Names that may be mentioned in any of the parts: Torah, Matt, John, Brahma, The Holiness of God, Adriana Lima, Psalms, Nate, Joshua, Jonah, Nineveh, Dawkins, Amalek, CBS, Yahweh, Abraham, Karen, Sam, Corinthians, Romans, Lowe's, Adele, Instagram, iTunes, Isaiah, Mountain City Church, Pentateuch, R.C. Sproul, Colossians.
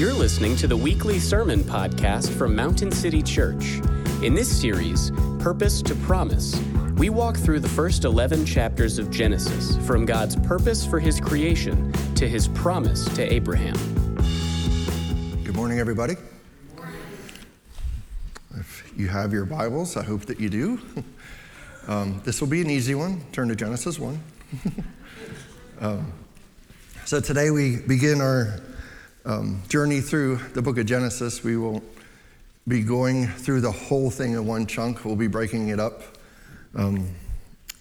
You're listening to the weekly sermon podcast from Mountain City Church. In this series, Purpose to Promise, we walk through the first 11 chapters of Genesis, from God's purpose for his creation to his promise to Abraham. Good morning, everybody. Good morning. If you have your Bibles, I hope that you do. This will be an easy one. Turn to Genesis 1. So today we begin our journey through the book of Genesis. We will be going through the whole thing in one chunk. We'll be breaking it up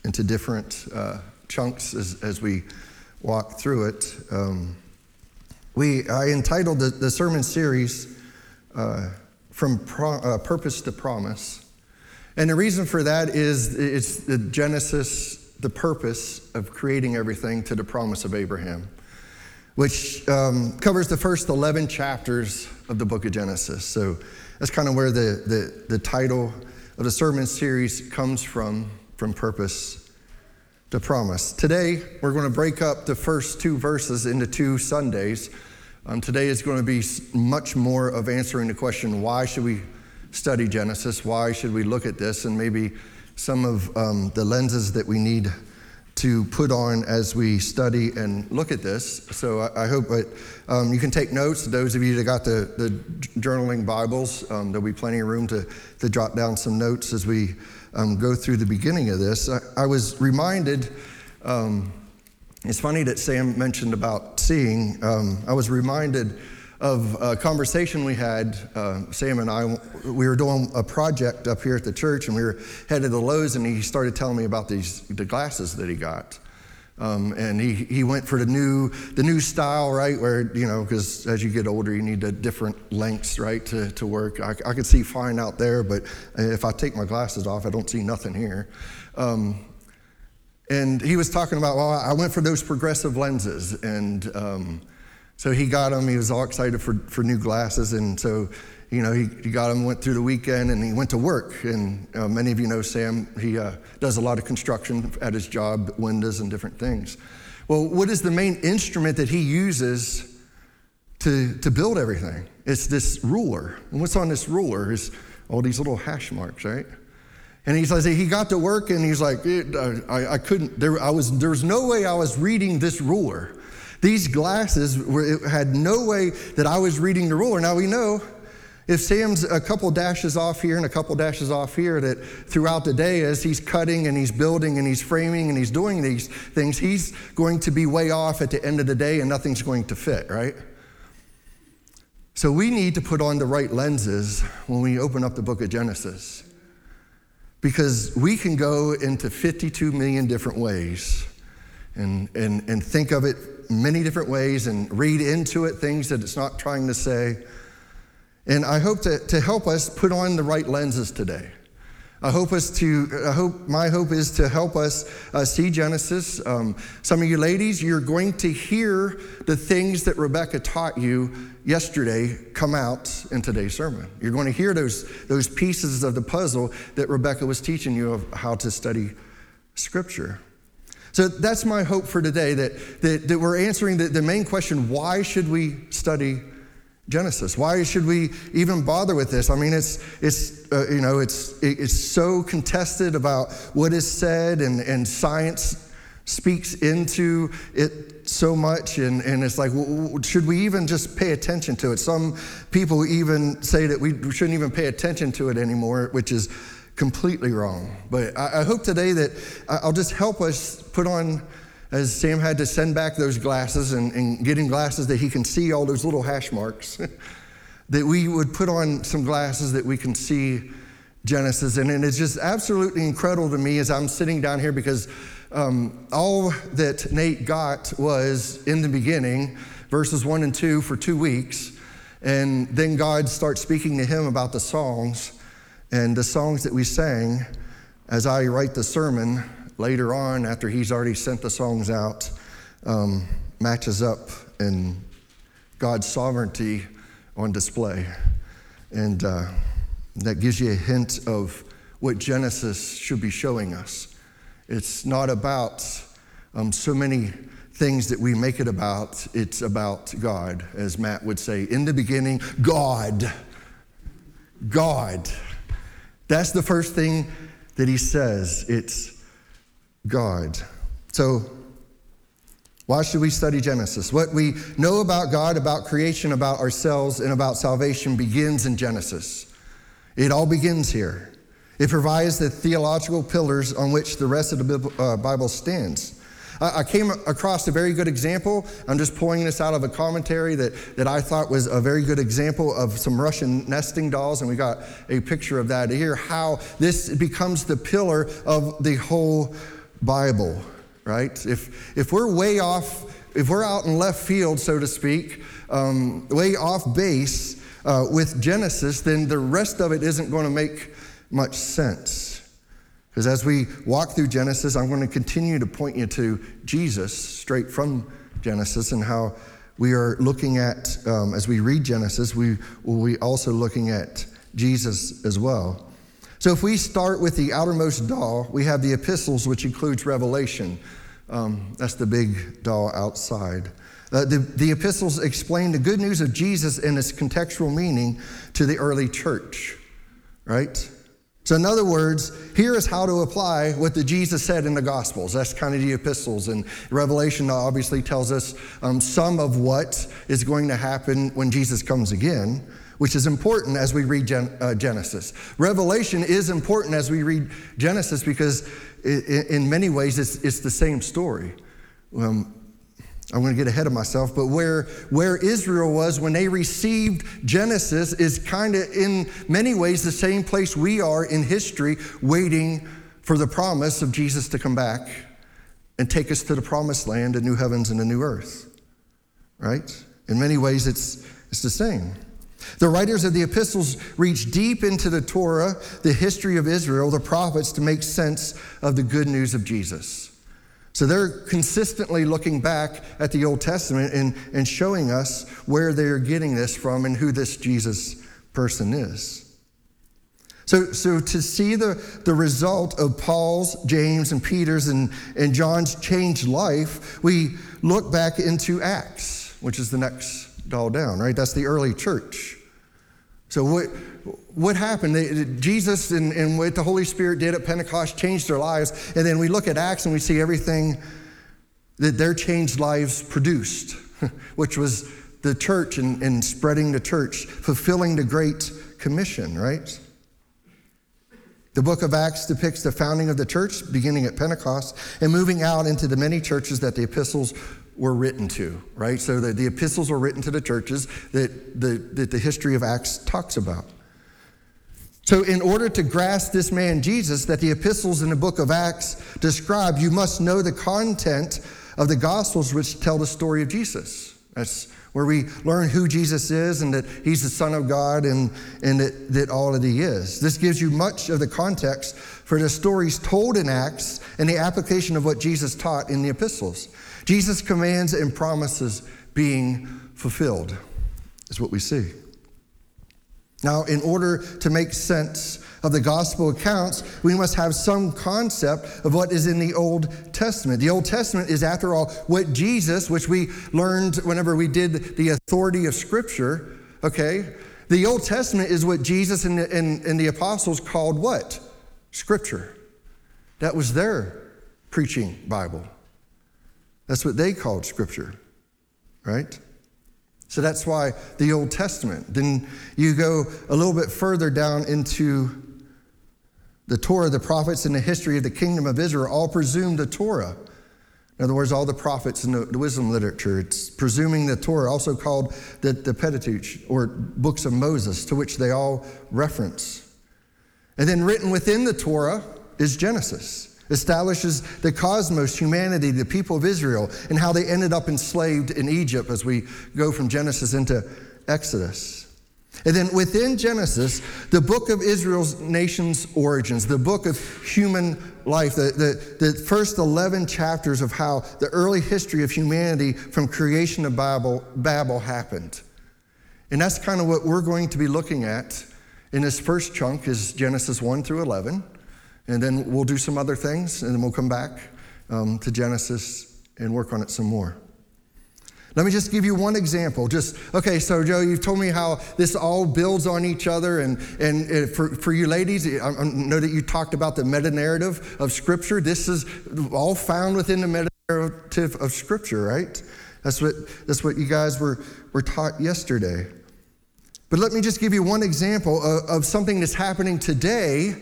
into different chunks as we walk through it. I entitled the sermon series Purpose to Promise. And the reason for that is it's the Genesis, the purpose of creating everything to the promise of Abraham, which covers the first 11 chapters of the book of Genesis. So that's kind of where the title of the sermon series comes from Purpose to Promise. Today, we're going to break up the first two verses into two Sundays. Today is going to be much more of answering the question, why should we study Genesis? Why should we look at this? And maybe some of the lenses that we need to put on as we study and look at this. So I hope that you can take notes. Those of you that got the journaling Bibles, there'll be plenty of room to jot down some notes as we go through the beginning of this. I was reminded, it's funny that Sam mentioned about seeing. I was reminded of a conversation we had, Sam and I. We were doing a project up here at the church, and we were headed to Lowe's, and he started telling me about the glasses that he got. And he went for the new style, right, where, you know, because as you get older, you need the different lengths, right, to work. I could see fine out there, but if I take my glasses off, I don't see nothing here. And he was talking about, well, I went for those progressive lenses, and so he got them. He was all excited for new glasses, and so, you know, he got them, went through the weekend, and he went to work. And many of you know Sam. He does a lot of construction at his job, windows and different things. Well, what is the main instrument that he uses to build everything? It's this ruler. And what's on this ruler is all these little hash marks, right? And he's like, he got to work, and he's like, I couldn't. There was no way I was reading this ruler. These glasses had no way that I was reading the ruler. Now we know if Sam's a couple dashes off here and a couple dashes off here, that throughout the day as he's cutting and he's building and he's framing and he's doing these things, he's going to be way off at the end of the day and nothing's going to fit, right? So we need to put on the right lenses when we open up the book of Genesis, because we can go into 52 million different ways and think of it many different ways and read into it things that it's not trying to say. And I hope to help us put on the right lenses today. My hope is to help us see Genesis. Some of you ladies, you're going to hear the things that Rebecca taught you yesterday come out in today's sermon. You're going to hear those pieces of the puzzle that Rebecca was teaching you of how to study Scripture. So that's my hope for today, that we're answering the main question, why should we study Genesis? Why should we even bother with this? I mean, it's so contested about what is said, and science speaks into it so much, and it's like, well, should we even just pay attention to it? Some people even say that we shouldn't even pay attention to it anymore, which is completely wrong. But I hope today that I'll just help us put on, as Sam had to send back those glasses and get him glasses that he can see all those little hash marks, that we would put on some glasses that we can see Genesis. And it's just absolutely incredible to me as I'm sitting down here, because all that Nate got was in the beginning, verses 1 and 2 for 2 weeks, and then God starts speaking to him about the songs. And the songs that we sang, as I write the sermon later on, after he's already sent the songs out, matches up in God's sovereignty on display. And that gives you a hint of what Genesis should be showing us. It's not about so many things that we make it about, it's about God. As Matt would say, in the beginning, God. God. That's the first thing that he says. It's God. So why should we study Genesis? What we know about God, about creation, about ourselves, and about salvation begins in Genesis. It all begins here. It provides the theological pillars on which the rest of the Bible stands. I came across a very good example. I'm just pulling this out of a commentary that I thought was a very good example of some Russian nesting dolls, and we got a picture of that here, how this becomes the pillar of the whole Bible. Right? If we're way off, if we're out in left field, so to speak, way off base with Genesis, then the rest of it isn't going to make much sense. Because as we walk through Genesis, I'm going to continue to point you to Jesus straight from Genesis, and how we are looking at, as we read Genesis, we will be also looking at Jesus as well. So if we start with the outermost doll, we have the epistles, which includes Revelation. That's the big doll outside. The epistles explain the good news of Jesus and its contextual meaning to the early church, right? So in other words, here is how to apply what the Jesus said in the Gospels. That's kind of the epistles. And Revelation obviously tells us some of what is going to happen when Jesus comes again, which is important as we read Genesis. Revelation is important as we read Genesis because in many ways it's the same story. I'm going to get ahead of myself, but where Israel was when they received Genesis is kind of in many ways the same place we are in history, waiting for the promise of Jesus to come back and take us to the promised land, the new heavens and the new earth, right? In many ways it's the same. The writers of the epistles reach deep into the Torah, the history of Israel, the prophets, to make sense of the good news of Jesus. So they're consistently looking back at the Old Testament and showing us where they're getting this from and who this Jesus person is. So to see the result of Paul's, James, and Peter's, and John's changed life, we look back into Acts, which is the next all down, right? That's the early church. So what happened? Jesus and what the Holy Spirit did at Pentecost changed their lives, and then we look at Acts and we see everything that their changed lives produced, which was the church and spreading the church, fulfilling the Great Commission, right? The book of Acts depicts the founding of the church, beginning at Pentecost, and moving out into the many churches that the epistles were written to, right? So the epistles were written to the churches that the history of Acts talks about. So in order to grasp this man Jesus that the epistles in the book of Acts describe, you must know the content of the Gospels, which tell the story of Jesus. That's where we learn who Jesus is and that he's the Son of God and that all that he is. This gives you much of the context for the stories told in Acts and the application of what Jesus taught in the epistles. Jesus' commands and promises being fulfilled is what we see. Now, in order to make sense of the gospel accounts, we must have some concept of what is in the Old Testament. The Old Testament is, after all, what Jesus, which we learned whenever we did the authority of Scripture, okay? The Old Testament is what Jesus and the apostles called what? Scripture. That was their preaching Bible. That's what they called Scripture, right? So that's why the Old Testament. Then you go a little bit further down into the Torah, the prophets, and the history of the kingdom of Israel all presume the Torah. In other words, all the prophets and the wisdom literature, it's presuming the Torah, also called the Pentateuch, or books of Moses, to which they all reference. And then written within the Torah is Genesis. Establishes the cosmos, humanity, the people of Israel, and how they ended up enslaved in Egypt as we go from Genesis into Exodus. And then within Genesis, the book of Israel's nation's origins, the book of human life, the first 11 chapters of how the early history of humanity from creation of Babel happened. And that's kind of what we're going to be looking at in this first chunk, is Genesis 1 through 11. And then we'll do some other things, and then we'll come back to Genesis and work on it some more. Let me just give you one example. So Joe, you've told me how this all builds on each other. And for you ladies, I know that you talked about the meta-narrative of Scripture. This is all found within the meta-narrative of Scripture, right? That's what you guys were taught yesterday. But let me just give you one example of something that's happening today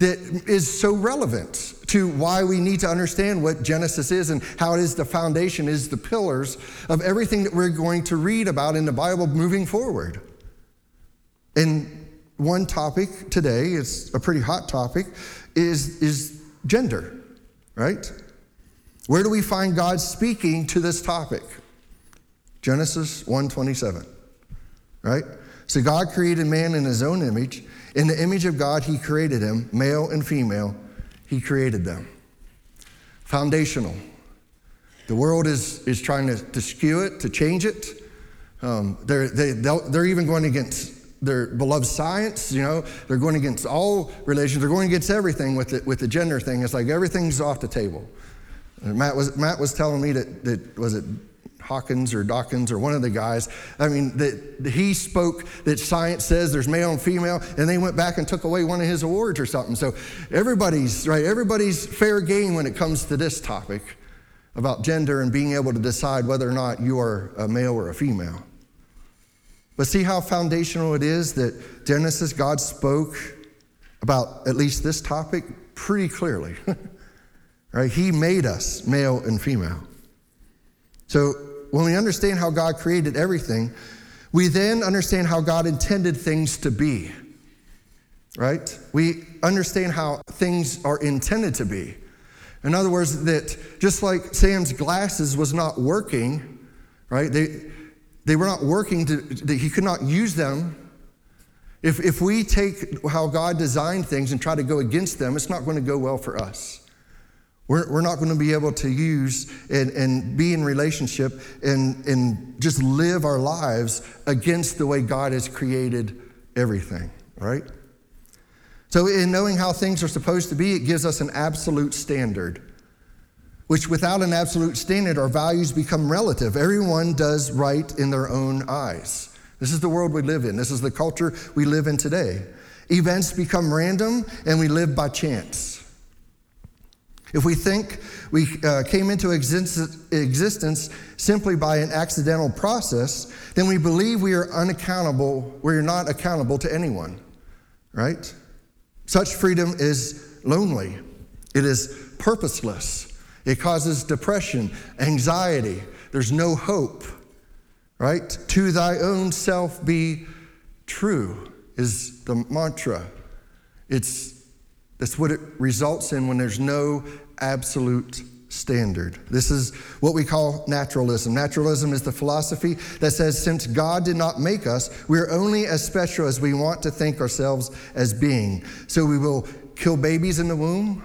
that is so relevant to why we need to understand what Genesis is and how it is the foundation, is the pillars of everything that we're going to read about in the Bible moving forward. And one topic today, it's a pretty hot topic, is gender, right? Where do we find God speaking to this topic? Genesis 1:27, right? So God created man in his own image. In the image of God, he created him, male and female, he created them. Foundational. The world is trying to skew it, to change it. They're even going against their beloved science, you know. They're going against all religions. They're going against everything with the gender thing. It's like everything's off the table. And Matt was telling me that was it Hawkins or Dawkins or one of the guys, I mean, that he spoke that science says there's male and female, and they went back and took away one of his awards or something. So everybody's fair game when it comes to this topic about gender and being able to decide whether or not you are a male or a female. But see how foundational it is that Genesis, God spoke about at least this topic pretty clearly, right? He made us male and female. So when we understand how God created everything, we then understand how God intended things to be, right? We understand how things are intended to be. In other words, that just like Sam's glasses was not working, right? They were not working, that he could not use them. If we take how God designed things and try to go against them, it's not going to go well for us. We're not going to be able to use and be in relationship and just live our lives against the way God has created everything, right? So in knowing how things are supposed to be, it gives us an absolute standard, which without an absolute standard, our values become relative. Everyone does right in their own eyes. This is the world we live in. This is the culture we live in today. Events become random, and we live by chance. If we think we came into existence simply by an accidental process, then we believe we're not accountable to anyone, right? Such freedom is lonely. It is purposeless. It causes depression, anxiety. There's no hope, right? To thy own self be true is the mantra. That's what it results in when there's no absolute standard. This is what we call naturalism. Naturalism is the philosophy that says since God did not make us, we're only as special as we want to think ourselves as being. So we will kill babies in the womb.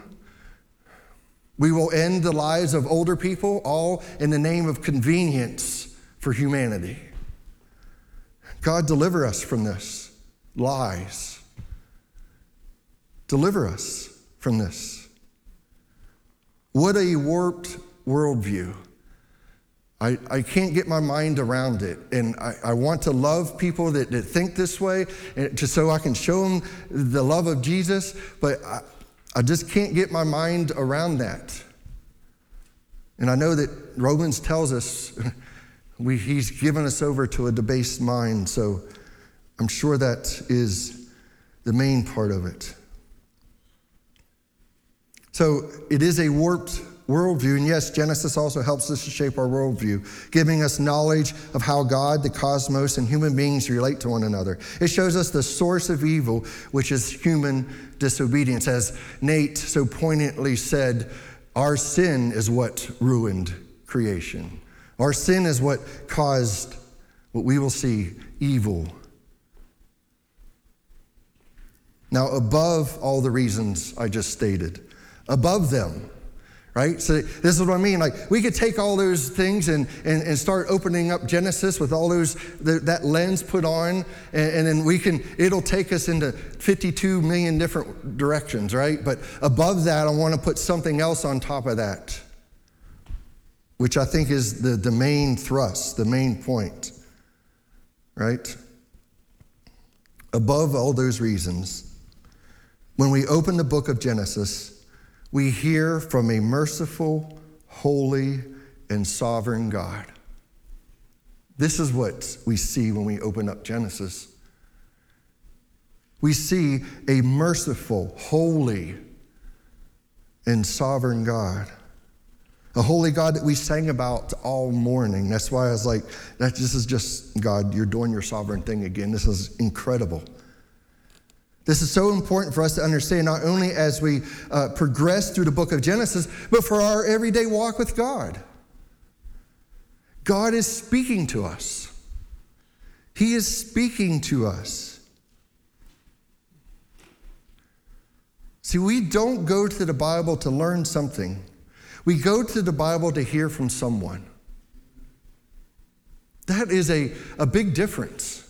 We will end the lives of older people, all in the name of convenience for humanity. God, deliver us from this. Lies. Deliver us from this. What a warped worldview. I can't get my mind around it. And I want to love people that think this way just so I can show them the love of Jesus. But I just can't get my mind around that. And I know that Romans tells us he's given us over to a debased mind. So I'm sure that is the main part of it. So it is a warped worldview, and yes, Genesis also helps us to shape our worldview, giving us knowledge of how God, the cosmos, and human beings relate to one another. It shows us the source of evil, which is human disobedience. As Nate so poignantly said, our sin is what ruined creation. Our sin is what caused what we will see, evil. Now, above all the reasons I just stated, above them, right? So this is what I mean. Like, we could take all those things and start opening up Genesis with all those, that lens put on, and then it'll take us into 52 million different directions, right? But above that, I want to put something else on top of that. which I think is the main thrust, the main point, right? Above all those reasons, when we open the book of Genesis, we hear from a merciful, holy, and sovereign God. This is what we see when we open up Genesis. We see a merciful, holy, and sovereign God. A holy God that we sang about all morning. That's why I was like, this is just, God, you're doing your sovereign thing again. This is incredible. This is so important for us to understand, not only as we progress through the book of Genesis, but for our everyday walk with God. God is speaking to us. He is speaking to us. See, we don't go to the Bible to learn something. We go to the Bible to hear from someone. That is a big difference.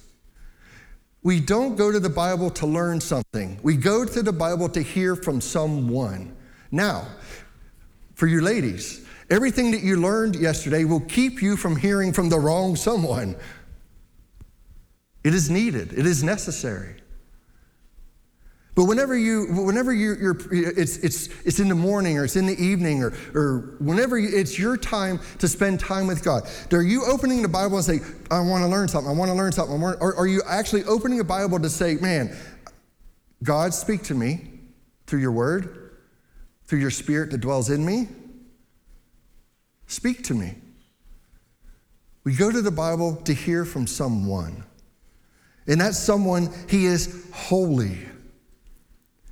We don't go to the Bible to learn something. We go to the Bible to hear from someone. Now, for you ladies, everything that you learned yesterday will keep you from hearing from the wrong someone. It is needed. It is necessary. But whenever it's in the morning or it's in the evening or whenever it's your time to spend time with God, are you opening the Bible and say, I want to learn something? Or are you actually opening a Bible to say, man, God, speak to me through your word, through your spirit that dwells in me? Speak to me. We go to the Bible to hear from someone. And that someone, he is holy.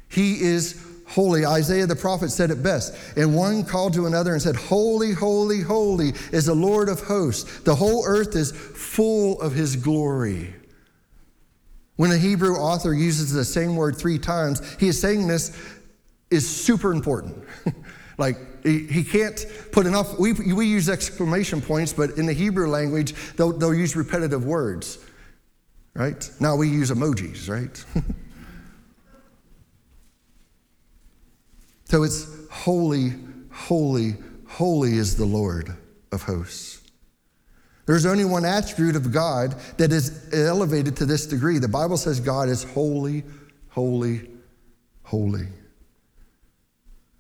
He is holy. Isaiah the prophet said it best. And one called to another and said, holy, holy, holy is the Lord of hosts. The whole earth is full of his glory. When a Hebrew author uses the same word 3 times, he is saying this is super important. Like, he can't put enough, we use exclamation points, but in the Hebrew language, they'll use repetitive words, right? Now we use emojis, right? So it's holy, holy, holy is the Lord of hosts. There's only one attribute of God that is elevated to this degree. The Bible says God is holy, holy, holy.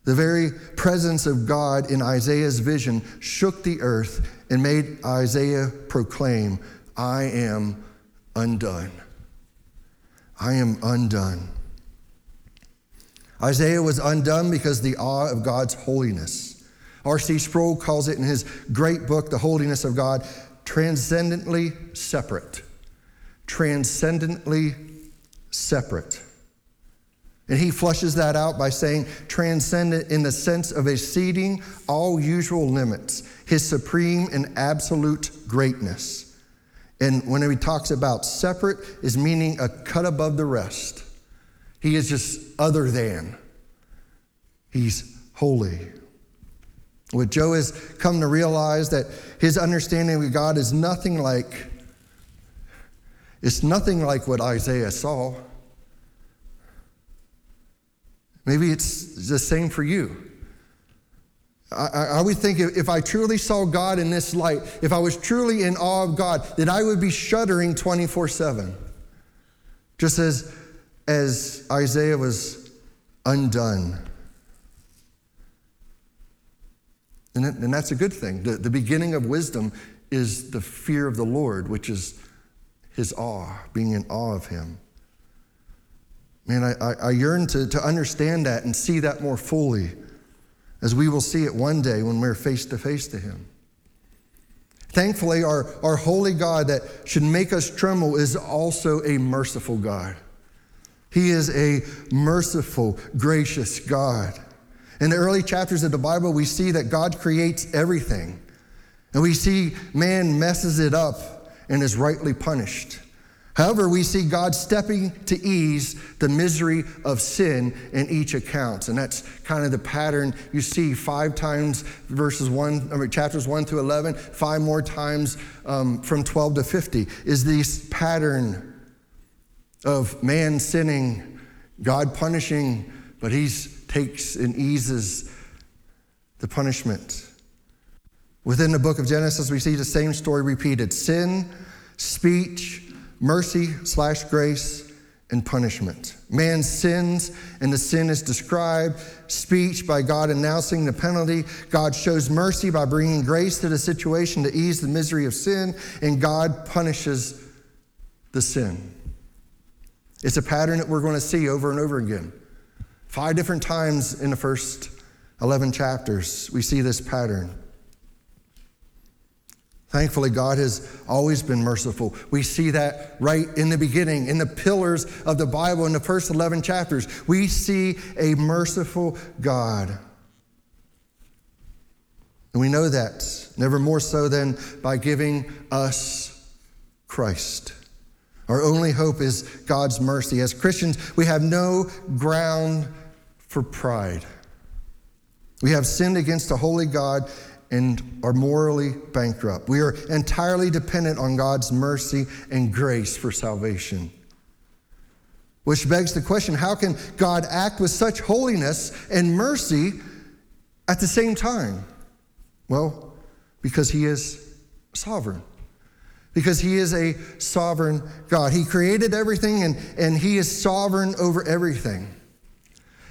The very presence of God in Isaiah's vision shook the earth and made Isaiah proclaim, I am undone. I am undone. Isaiah was undone because the awe of God's holiness. R.C. Sproul calls it in his great book, The Holiness of God, transcendently separate. Transcendently separate. And he flushes that out by saying transcendent in the sense of exceeding all usual limits, his supreme and absolute greatness. And when he talks about separate, is meaning a cut above the rest. He is just other than. He's holy. What Joe has come to realize that his understanding of God is nothing like, it's nothing like what Isaiah saw. Maybe it's the same for you. I would think if I truly saw God in this light, if I was truly in awe of God, that I would be shuddering 24/7. Just as Isaiah was undone. And that's a good thing. The beginning of wisdom is the fear of the Lord, which is his awe, being in awe of him. Man, I yearn to understand that and see that more fully, as we will see it one day when we're face to face to him. Thankfully, our holy God that should make us tremble is also a merciful God. He is a merciful, gracious God. In the early chapters of the Bible, we see that God creates everything. And we see man messes it up and is rightly punished. However, we see God stepping to ease the misery of sin in each account. And that's kind of the pattern you see 5 times chapters 1 through 11, 5 more times from 12 to 50 is this pattern of man sinning, God punishing, but he takes and eases the punishment. Within the book of Genesis, we see the same story repeated: sin, speech, mercy/grace, and punishment. Man sins, and the sin is described. Speech by God announcing the penalty. God shows mercy by bringing grace to the situation to ease the misery of sin, and God punishes the sin. It's a pattern that we're going to see over and over again. 5 different times in the first 11 chapters, we see this pattern. Thankfully, God has always been merciful. We see that right in the beginning, in the pillars of the Bible, in the first 11 chapters. We see a merciful God. And we know that, never more so than by giving us Christ. Our only hope is God's mercy. As Christians, we have no ground for pride. We have sinned against a holy God and are morally bankrupt. We are entirely dependent on God's mercy and grace for salvation. Which begs the question, how can God act with such holiness and mercy at the same time? Well, because he is sovereign. Because he is a sovereign God. He created everything, and he is sovereign over everything.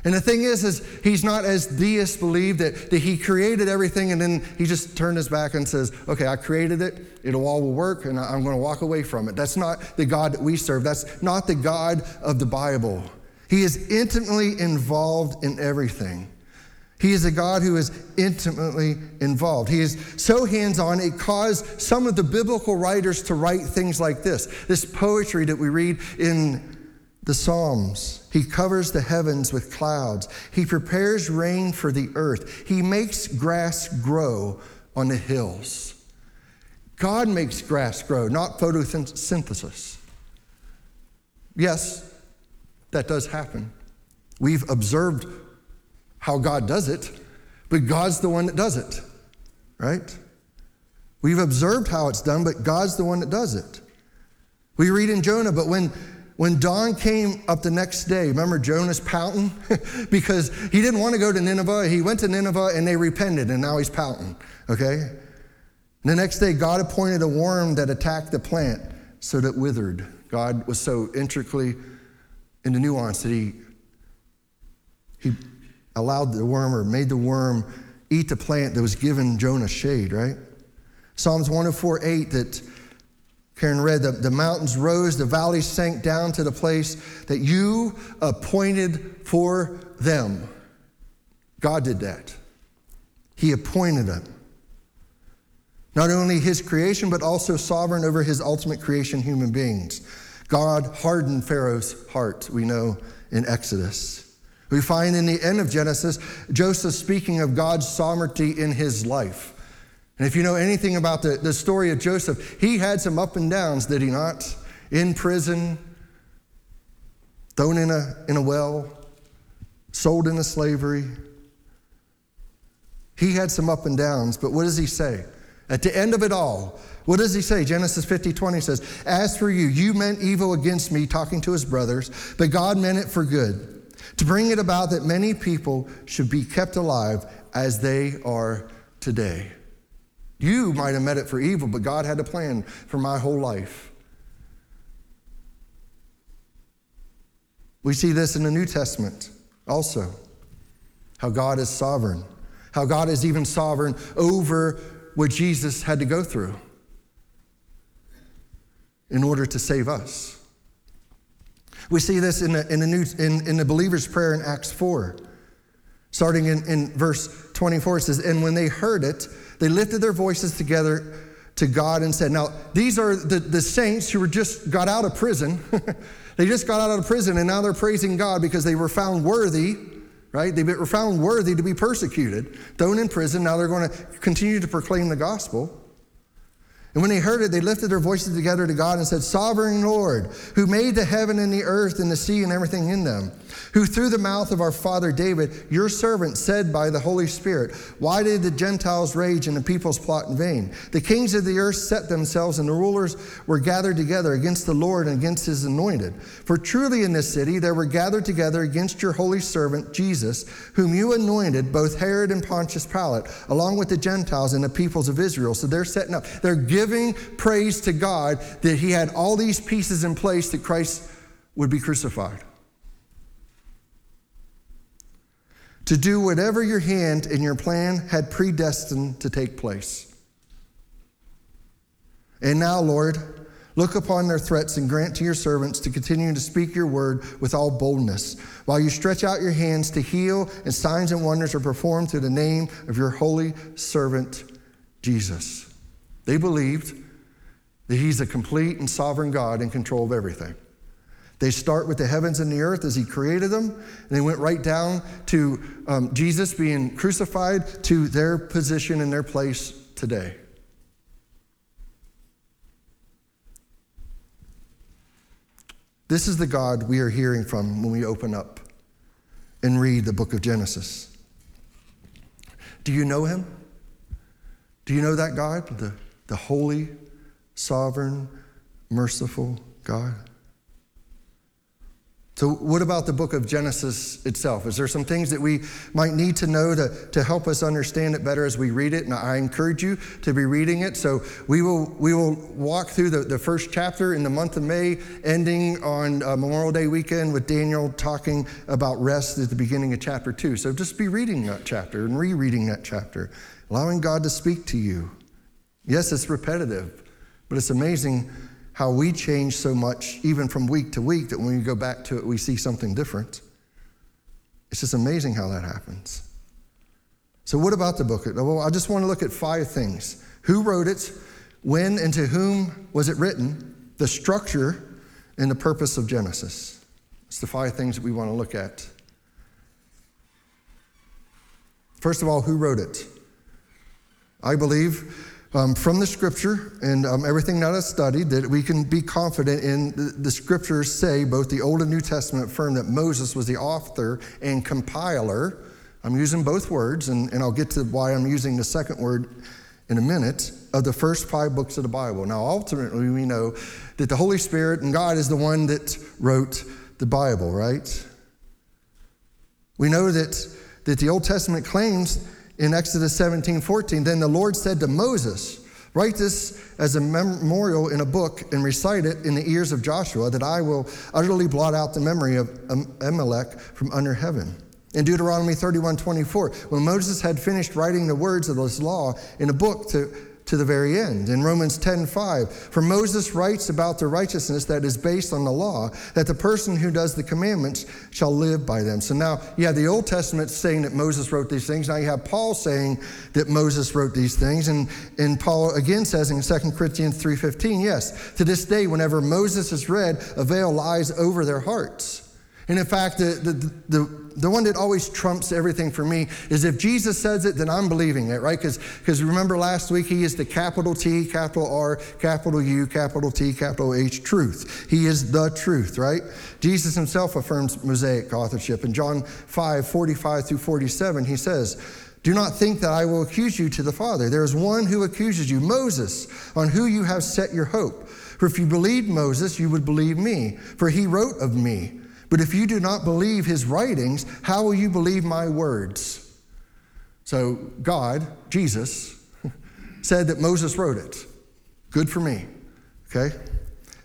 And the thing is he's not, as deists believe, that he created everything and then he just turned his back and says, okay, I created it, it'll all work, and I'm going to walk away from it. That's not the God that we serve. That's not the God of the Bible. He is intimately involved in everything. He is a God who is intimately involved. He is so hands-on, it caused some of the biblical writers to write things like this poetry that we read in the Psalms. He covers the heavens with clouds. He prepares rain for the earth. He makes grass grow on the hills. God makes grass grow, not photosynthesis. Yes, that does happen. We've observed how God does it, but God's the one that does it, right? We've observed how it's done, but God's the one that does it. We read in Jonah, but when dawn came up the next day, remember Jonah's pouting? Because he didn't want to go to Nineveh. He went to Nineveh and they repented, and now he's pouting, okay? And the next day, God appointed a worm that attacked the plant so that it withered. God was so intricately in the nuance that he allowed the worm, or made the worm eat the plant that was given Jonah shade, right? Psalms 104:8 that Karen read, the mountains rose, the valleys sank down to the place that you appointed for them. God did that. He appointed them. Not only his creation, but also sovereign over his ultimate creation, human beings. God hardened Pharaoh's heart, we know in Exodus. We find in the end of Genesis, Joseph speaking of God's sovereignty in his life. And if you know anything about the story of Joseph, he had some up and downs, did he not? In prison, thrown in a well, sold into slavery. He had some up and downs, but what does he say? At the end of it all, what does he say? Genesis 50:20 says, "As for you, you meant evil against me," talking to his brothers, "but God meant it for good, to bring it about that many people should be kept alive as they are today." You might have meant it for evil, but God had a plan for my whole life. We see this in the New Testament also, how God is sovereign, how God is even sovereign over what Jesus had to go through in order to save us. We see this in the believer's prayer in Acts 4. Starting in verse 24, it says, "And when they heard it, they lifted their voices together to God and said," now these are the saints who got out of prison. They just got out of prison, and now they're praising God because they were found worthy, right? They were found worthy to be persecuted, thrown in prison. Now they're going to continue to proclaim the gospel. And when they heard it, they lifted their voices together to God and said, Sovereign Lord, who made the heaven and the earth and the sea and everything in them, who through the mouth of our father David, your servant, said by the Holy Spirit, why did the Gentiles rage and the peoples plot in vain? The kings of the earth set themselves and the rulers were gathered together against the Lord and against his anointed. For truly in this city there were gathered together against your holy servant Jesus, whom you anointed, both Herod and Pontius Pilate, along with the Gentiles and the peoples of Israel. So they're setting up. They're giving praise to God that he had all these pieces in place that Christ would be crucified. To do whatever your hand and your plan had predestined to take place. And now, Lord, look upon their threats and grant to your servants to continue to speak your word with all boldness, while you stretch out your hands to heal, and signs and wonders are performed through the name of your holy servant, Jesus. They believed that he's a complete and sovereign God in control of everything. They start with the heavens and the earth as he created them, and they went right down to Jesus being crucified to their position and their place today. This is the God we are hearing from when we open up and read the book of Genesis. Do you know him? Do you know that God, the holy, sovereign, merciful God? So what about the book of Genesis itself? Is there some things that we might need to know to help us understand it better as we read it? And I encourage you to be reading it. So we will walk through the first chapter in the month of May, ending on Memorial Day weekend with Daniel talking about rest at the beginning of chapter 2. So just be reading that chapter and rereading that chapter, allowing God to speak to you. Yes, it's repetitive, but it's amazing how we change so much, even from week to week, that when we go back to it, we see something different. It's just amazing how that happens. So what about the book? Well, I just want to look at 5 things. Who wrote it? When and to whom was it written? The structure and the purpose of Genesis. It's the 5 things that we want to look at. First of all, who wrote it? I believe from the scripture and everything that I studied, that we can be confident in the scriptures say, both the Old and New Testament affirm that Moses was the author and compiler. I'm using both words, and I'll get to why I'm using the second word in a minute, of the first 5 books of the Bible. Now, ultimately, we know that the Holy Spirit and God is the one that wrote the Bible, right? We know that the Old Testament claims in Exodus 17:14, then the Lord said to Moses, write this as a memorial in a book and recite it in the ears of Joshua, that I will utterly blot out the memory of Amalek from under heaven. In Deuteronomy 31:24, when Moses had finished writing the words of this law in a book to the very end. In Romans 10:5, for Moses writes about the righteousness that is based on the law, that the person who does the commandments shall live by them. So now you have the Old Testament saying that Moses wrote these things. Now you have Paul saying that Moses wrote these things. And Paul again says in 2 Corinthians 3:15, yes, to this day, whenever Moses is read, a veil lies over their hearts. And in fact, the one that always trumps everything for me is if Jesus says it, then I'm believing it, right? Because remember last week, he is the capital T, capital R, capital U, capital T, capital H, truth. He is the truth, right? Jesus himself affirms Mosaic authorship. In John 5:45-47, he says, do not think that I will accuse you to the Father. There is one who accuses you, Moses, on who you have set your hope. For if you believed Moses, you would believe me, for he wrote of me. But if you do not believe his writings, how will you believe my words? So God, Jesus, said that Moses wrote it. Good for me, okay?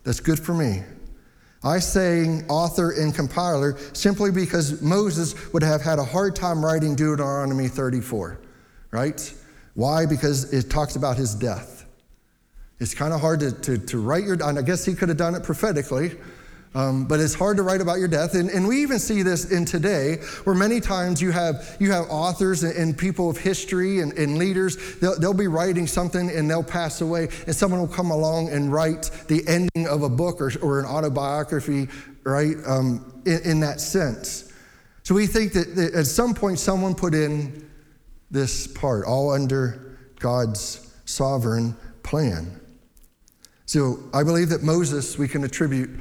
That's good for me. I say author and compiler simply because Moses would have had a hard time writing Deuteronomy 34, right? Why? Because it talks about his death. It's kind of hard to write your, and I guess he could have done it prophetically, but it's hard to write about your death. And we even see this in today, where many times you have authors and people of history and leaders, they'll be writing something and they'll pass away, and someone will come along and write the ending of a book or an autobiography, right, in that sense. So we think that at some point someone put in this part, all under God's sovereign plan. So I believe that Moses, we can attribute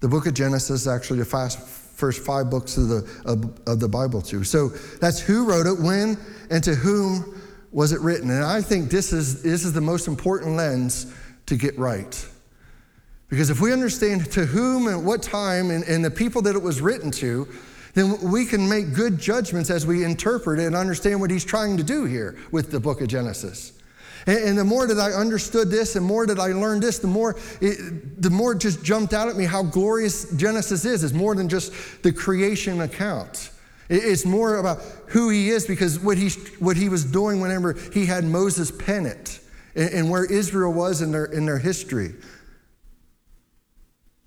the book of Genesis, actually the first five books of the Bible to. So that's who wrote it, when, and to whom was it written. And I think this is the most important lens to get right. Because if we understand to whom and what time and the people that it was written to, then we can make good judgments as we interpret it and understand what he's trying to do here with the book of Genesis. And the more that I understood this and more that I learned this, the more it just jumped out at me how glorious Genesis is. It's more than just the creation account. It's more about who he is, because what he was doing whenever he had Moses pen it and where Israel was in their history.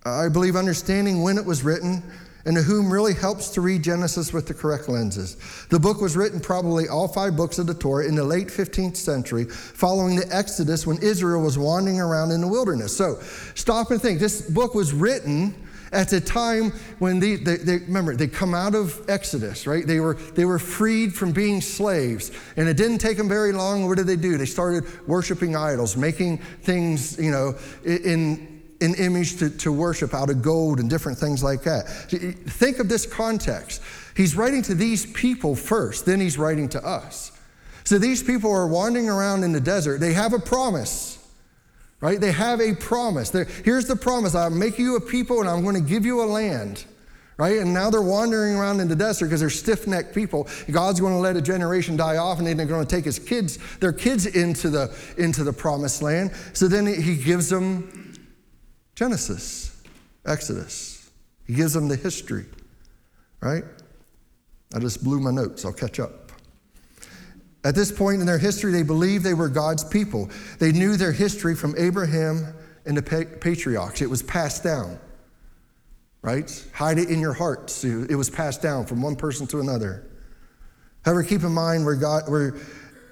I believe understanding when it was written and to whom really helps to read Genesis with the correct lenses. The book was written, probably all five books of the Torah, in the late 15th century, following the Exodus when Israel was wandering around in the wilderness. So stop and think. This book was written at the time when they come out of Exodus, right? They were freed from being slaves, and it didn't take them very long. What did they do? They started worshiping idols, making things, you know, in image to worship out of gold and different things like that. Think of this context. He's writing to these people first, then he's writing to us. So these people are wandering around in the desert. They have a promise, right? They have a promise. Here's the promise. I'll make you a people and I'm going to give you a land, right? And now they're wandering around in the desert because they're stiff-necked people. God's going to let a generation die off, and then they're going to take their kids into the promised land. So then he gives them Genesis, Exodus. He gives them the history, right? I just blew my notes. I'll catch up. At this point in their history, they believed they were God's people. They knew their history from Abraham and the patriarchs. It was passed down, right? Hide it in your hearts. It was passed down from one person to another. However, keep in mind where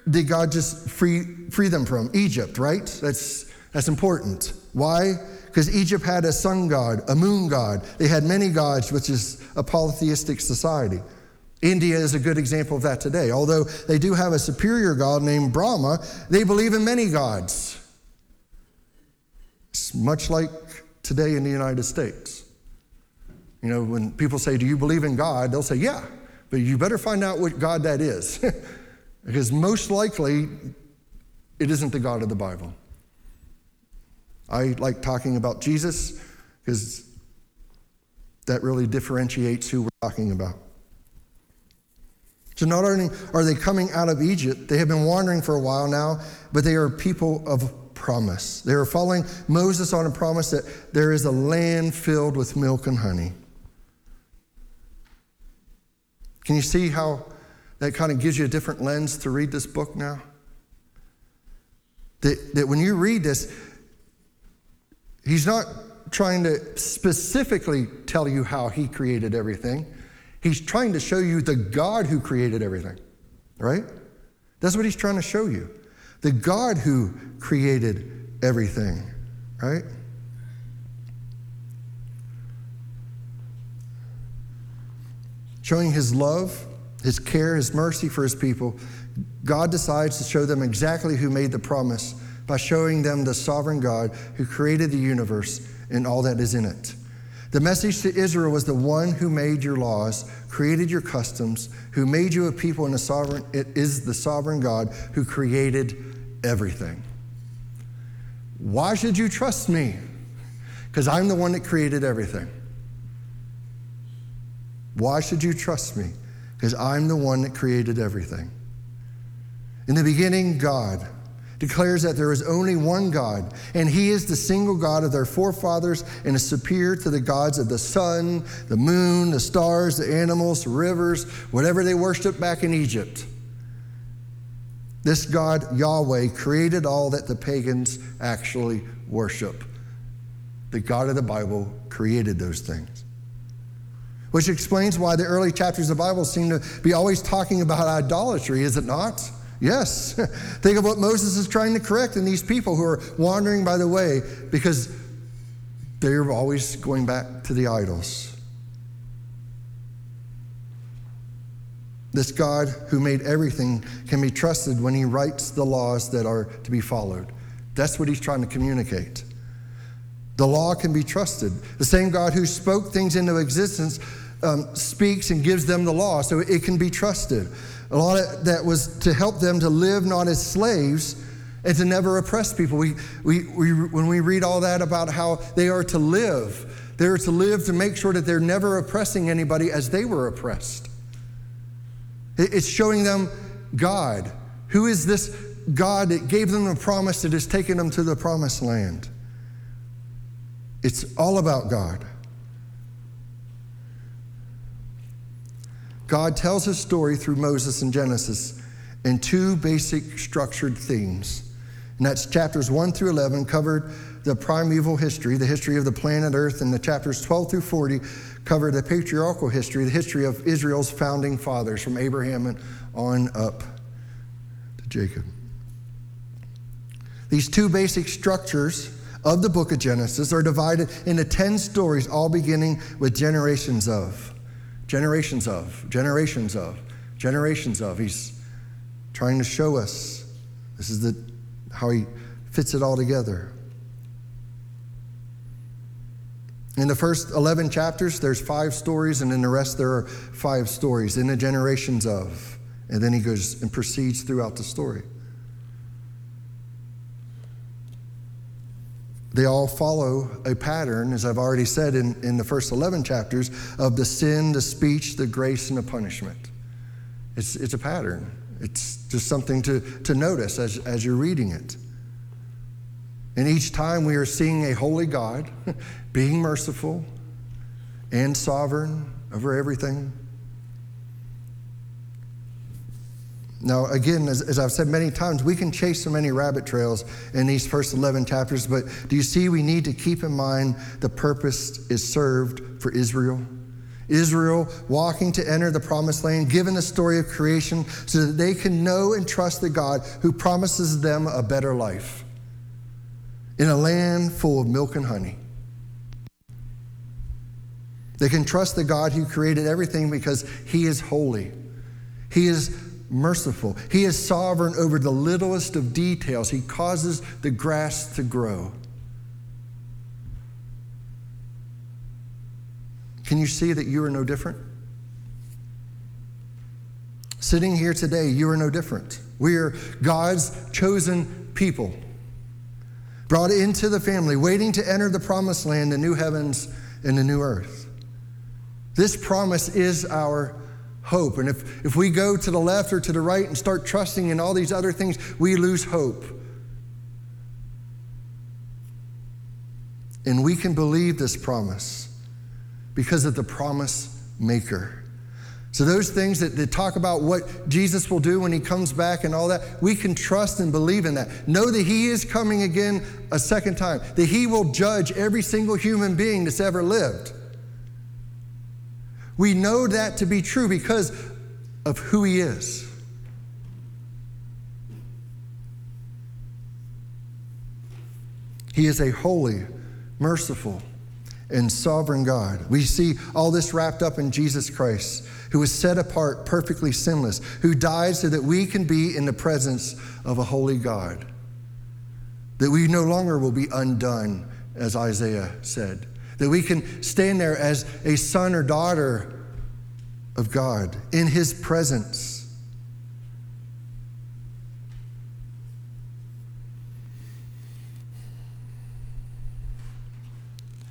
did God just free them from? Egypt, right? That's important. Why? Because Egypt had a sun god, a moon god. They had many gods, which is a polytheistic society. India is a good example of that today. Although they do have a superior god named Brahma, they believe in many gods. It's much like today in the United States. You know, when people say, "Do you believe in God?" They'll say, "Yeah," but you better find out what God that is. Because most likely, it isn't the God of the Bible. I like talking about Jesus because that really differentiates who we're talking about. So not only are they coming out of Egypt, they have been wandering for a while now, but they are people of promise. They are following Moses on a promise that there is a land filled with milk and honey. Can you see how that kind of gives you a different lens to read this book now? That when you read this, he's not trying to specifically tell you how he created everything. He's trying to show you the God who created everything, right? That's what he's trying to show you. The God who created everything, right? Showing his love, his care, his mercy for his people, God decides to show them exactly who made the promise by showing them the sovereign God who created the universe and all that is in it. The message to Israel was the one who made your laws, created your customs, who made you a people, and is the sovereign God who created everything. Why should you trust me? Because I'm the one that created everything. Why should you trust me? Because I'm the one that created everything. In the beginning, God declares that there is only one God, and he is the single God of their forefathers and is superior to the gods of the sun, the moon, the stars, the animals, the rivers, whatever they worshiped back in Egypt. This God, Yahweh, created all that the pagans actually worship. The God of the Bible created those things. Which explains why the early chapters of the Bible seem to be always talking about idolatry, is it not? Yes. Think of what Moses is trying to correct in these people who are wandering by the way, because they're always going back to the idols. This God who made everything can be trusted when he writes the laws that are to be followed. That's what he's trying to communicate. The law can be trusted. The same God who spoke things into existence speaks and gives them the law, so it can be trusted. A lot of that was to help them to live not as slaves and to never oppress people. When we read all that about how they are to live to make sure that they're never oppressing anybody as they were oppressed. It's showing them God. Who is this God that gave them the promise that has taken them to the promised land? It's all about God. God tells his story through Moses in Genesis in two basic structured themes. And that's chapters 1 through 11 covered the primeval history, the history of the planet Earth, and the chapters 12 through 40 cover the patriarchal history, the history of Israel's founding fathers from Abraham and on up to Jacob. These two basic structures of the book of Genesis are divided into 10 stories, all beginning with generations of. He's trying to show us this is how he fits it all together. In the first 11 chapters, there's 5 stories, and in the rest there are 5 stories in the generations of. And then he goes and proceeds throughout the story. They all follow a pattern, as I've already said, in the first 11 chapters, of the sin, the speech, the grace, and the punishment. It's a pattern. It's just something to notice as you're reading it. And each time we are seeing a holy God being merciful and sovereign over everything. Now, again, as I've said many times, we can chase so many rabbit trails in these first 11 chapters, but do you see we need to keep in mind the purpose is served for Israel? Israel walking to enter the promised land, given the story of creation so that they can know and trust the God who promises them a better life in a land full of milk and honey. They can trust the God who created everything because he is holy. He is merciful. He is sovereign over the littlest of details. He causes the grass to grow. Can you see that you are no different? Sitting here today, you are no different. We are God's chosen people, brought into the family, waiting to enter the promised land, the new heavens and the new earth. This promise is our hope. And if we go to the left or to the right and start trusting in all these other things, we lose hope. And we can believe this promise because of the promise maker. So those things that talk about what Jesus will do when he comes back and all that, we can trust and believe in that. Know that he is coming again a second time, that he will judge every single human being that's ever lived. We know that to be true because of who he is. He is a holy, merciful, and sovereign God. We see all this wrapped up in Jesus Christ, who was set apart, perfectly sinless, who died so that we can be in the presence of a holy God, that we no longer will be undone, as Isaiah said. That we can stand there as a son or daughter of God in his presence.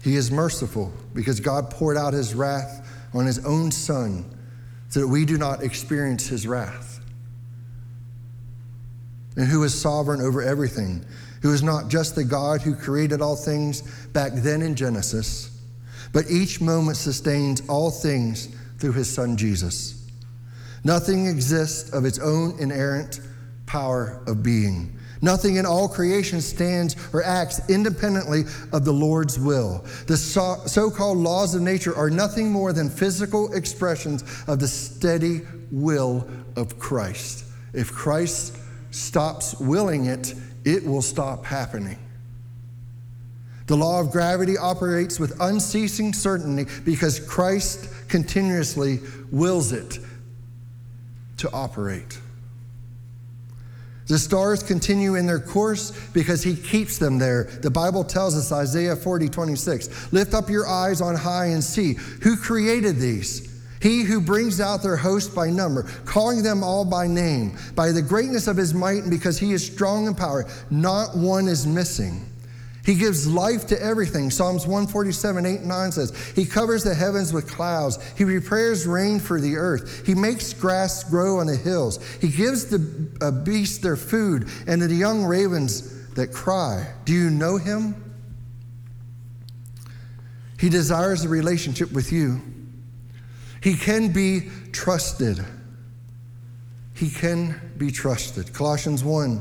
He is merciful because God poured out his wrath on his own son so that we do not experience his wrath. And who is sovereign over everything, who is not just the God who created all things back then in Genesis, but each moment sustains all things through his son Jesus. Nothing exists of its own inerrant power of being. Nothing in all creation stands or acts independently of the Lord's will. The so-called laws of nature are nothing more than physical expressions of the steady will of Christ. If Christ stops willing it, it will stop happening. The law of gravity operates with unceasing certainty because Christ continuously wills it to operate. The stars continue in their course because he keeps them there. The Bible tells us, Isaiah 40:26, lift up your eyes on high and see who created these. He who brings out their host by number, calling them all by name, by the greatness of his might, and because he is strong in power, not one is missing. He gives life to everything. Psalms 147:8-9 says, he covers the heavens with clouds. He prepares rain for the earth. He makes grass grow on the hills. He gives the beasts their food and to the young ravens that cry. Do you know him? He desires a relationship with you. He can be trusted. He can be trusted. Colossians 1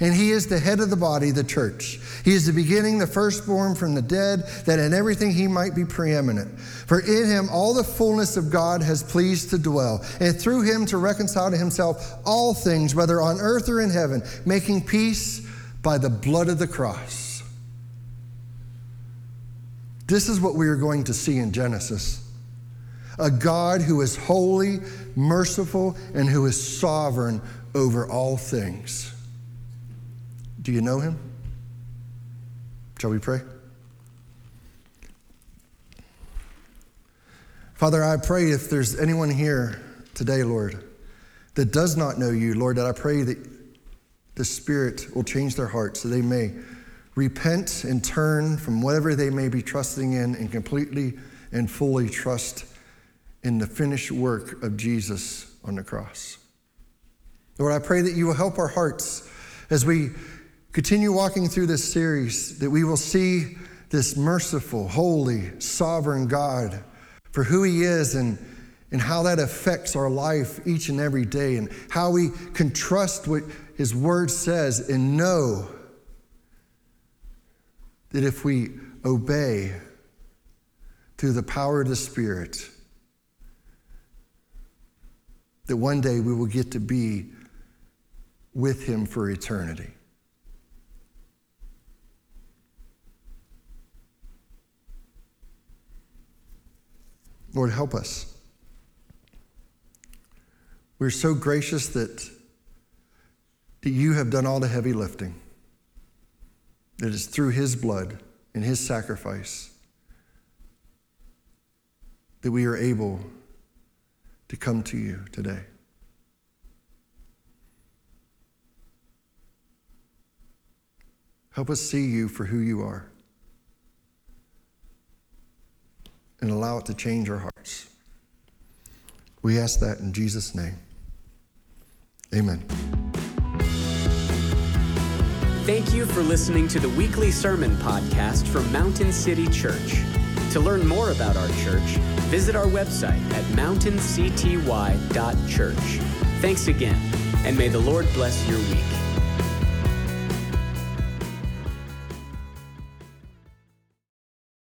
And he is the head of the body, the church. He is the beginning, the firstborn from the dead, that in everything he might be preeminent. For in him all the fullness of God has pleased to dwell, and through him to reconcile to himself all things, whether on earth or in heaven, making peace by the blood of the cross. This is what we are going to see in Genesis. A God who is holy, merciful, and who is sovereign over all things. Do you know him? Shall we pray? Father, I pray if there's anyone here today, Lord, that does not know you, Lord, that I pray that the Spirit will change their hearts so they may repent and turn from whatever they may be trusting in and completely and fully trust in the finished work of Jesus on the cross. Lord, I pray that you will help our hearts as we continue walking through this series, that we will see this merciful, holy, sovereign God for who he is and how that affects our life each and every day, and how we can trust what his word says and know that if we obey through the power of the Spirit, that one day we will get to be with him for eternity. Lord, help us. We're so gracious that you have done all the heavy lifting. That it's through his blood and his sacrifice that we are able to come to you today. Help us see you for who you are, and allow it to change our hearts. We ask that in Jesus' name. Amen. Thank you for listening to the weekly sermon podcast from Mountain City Church. To learn more about our church, visit our website at mountaincty.church. Thanks again, and may the Lord bless your week.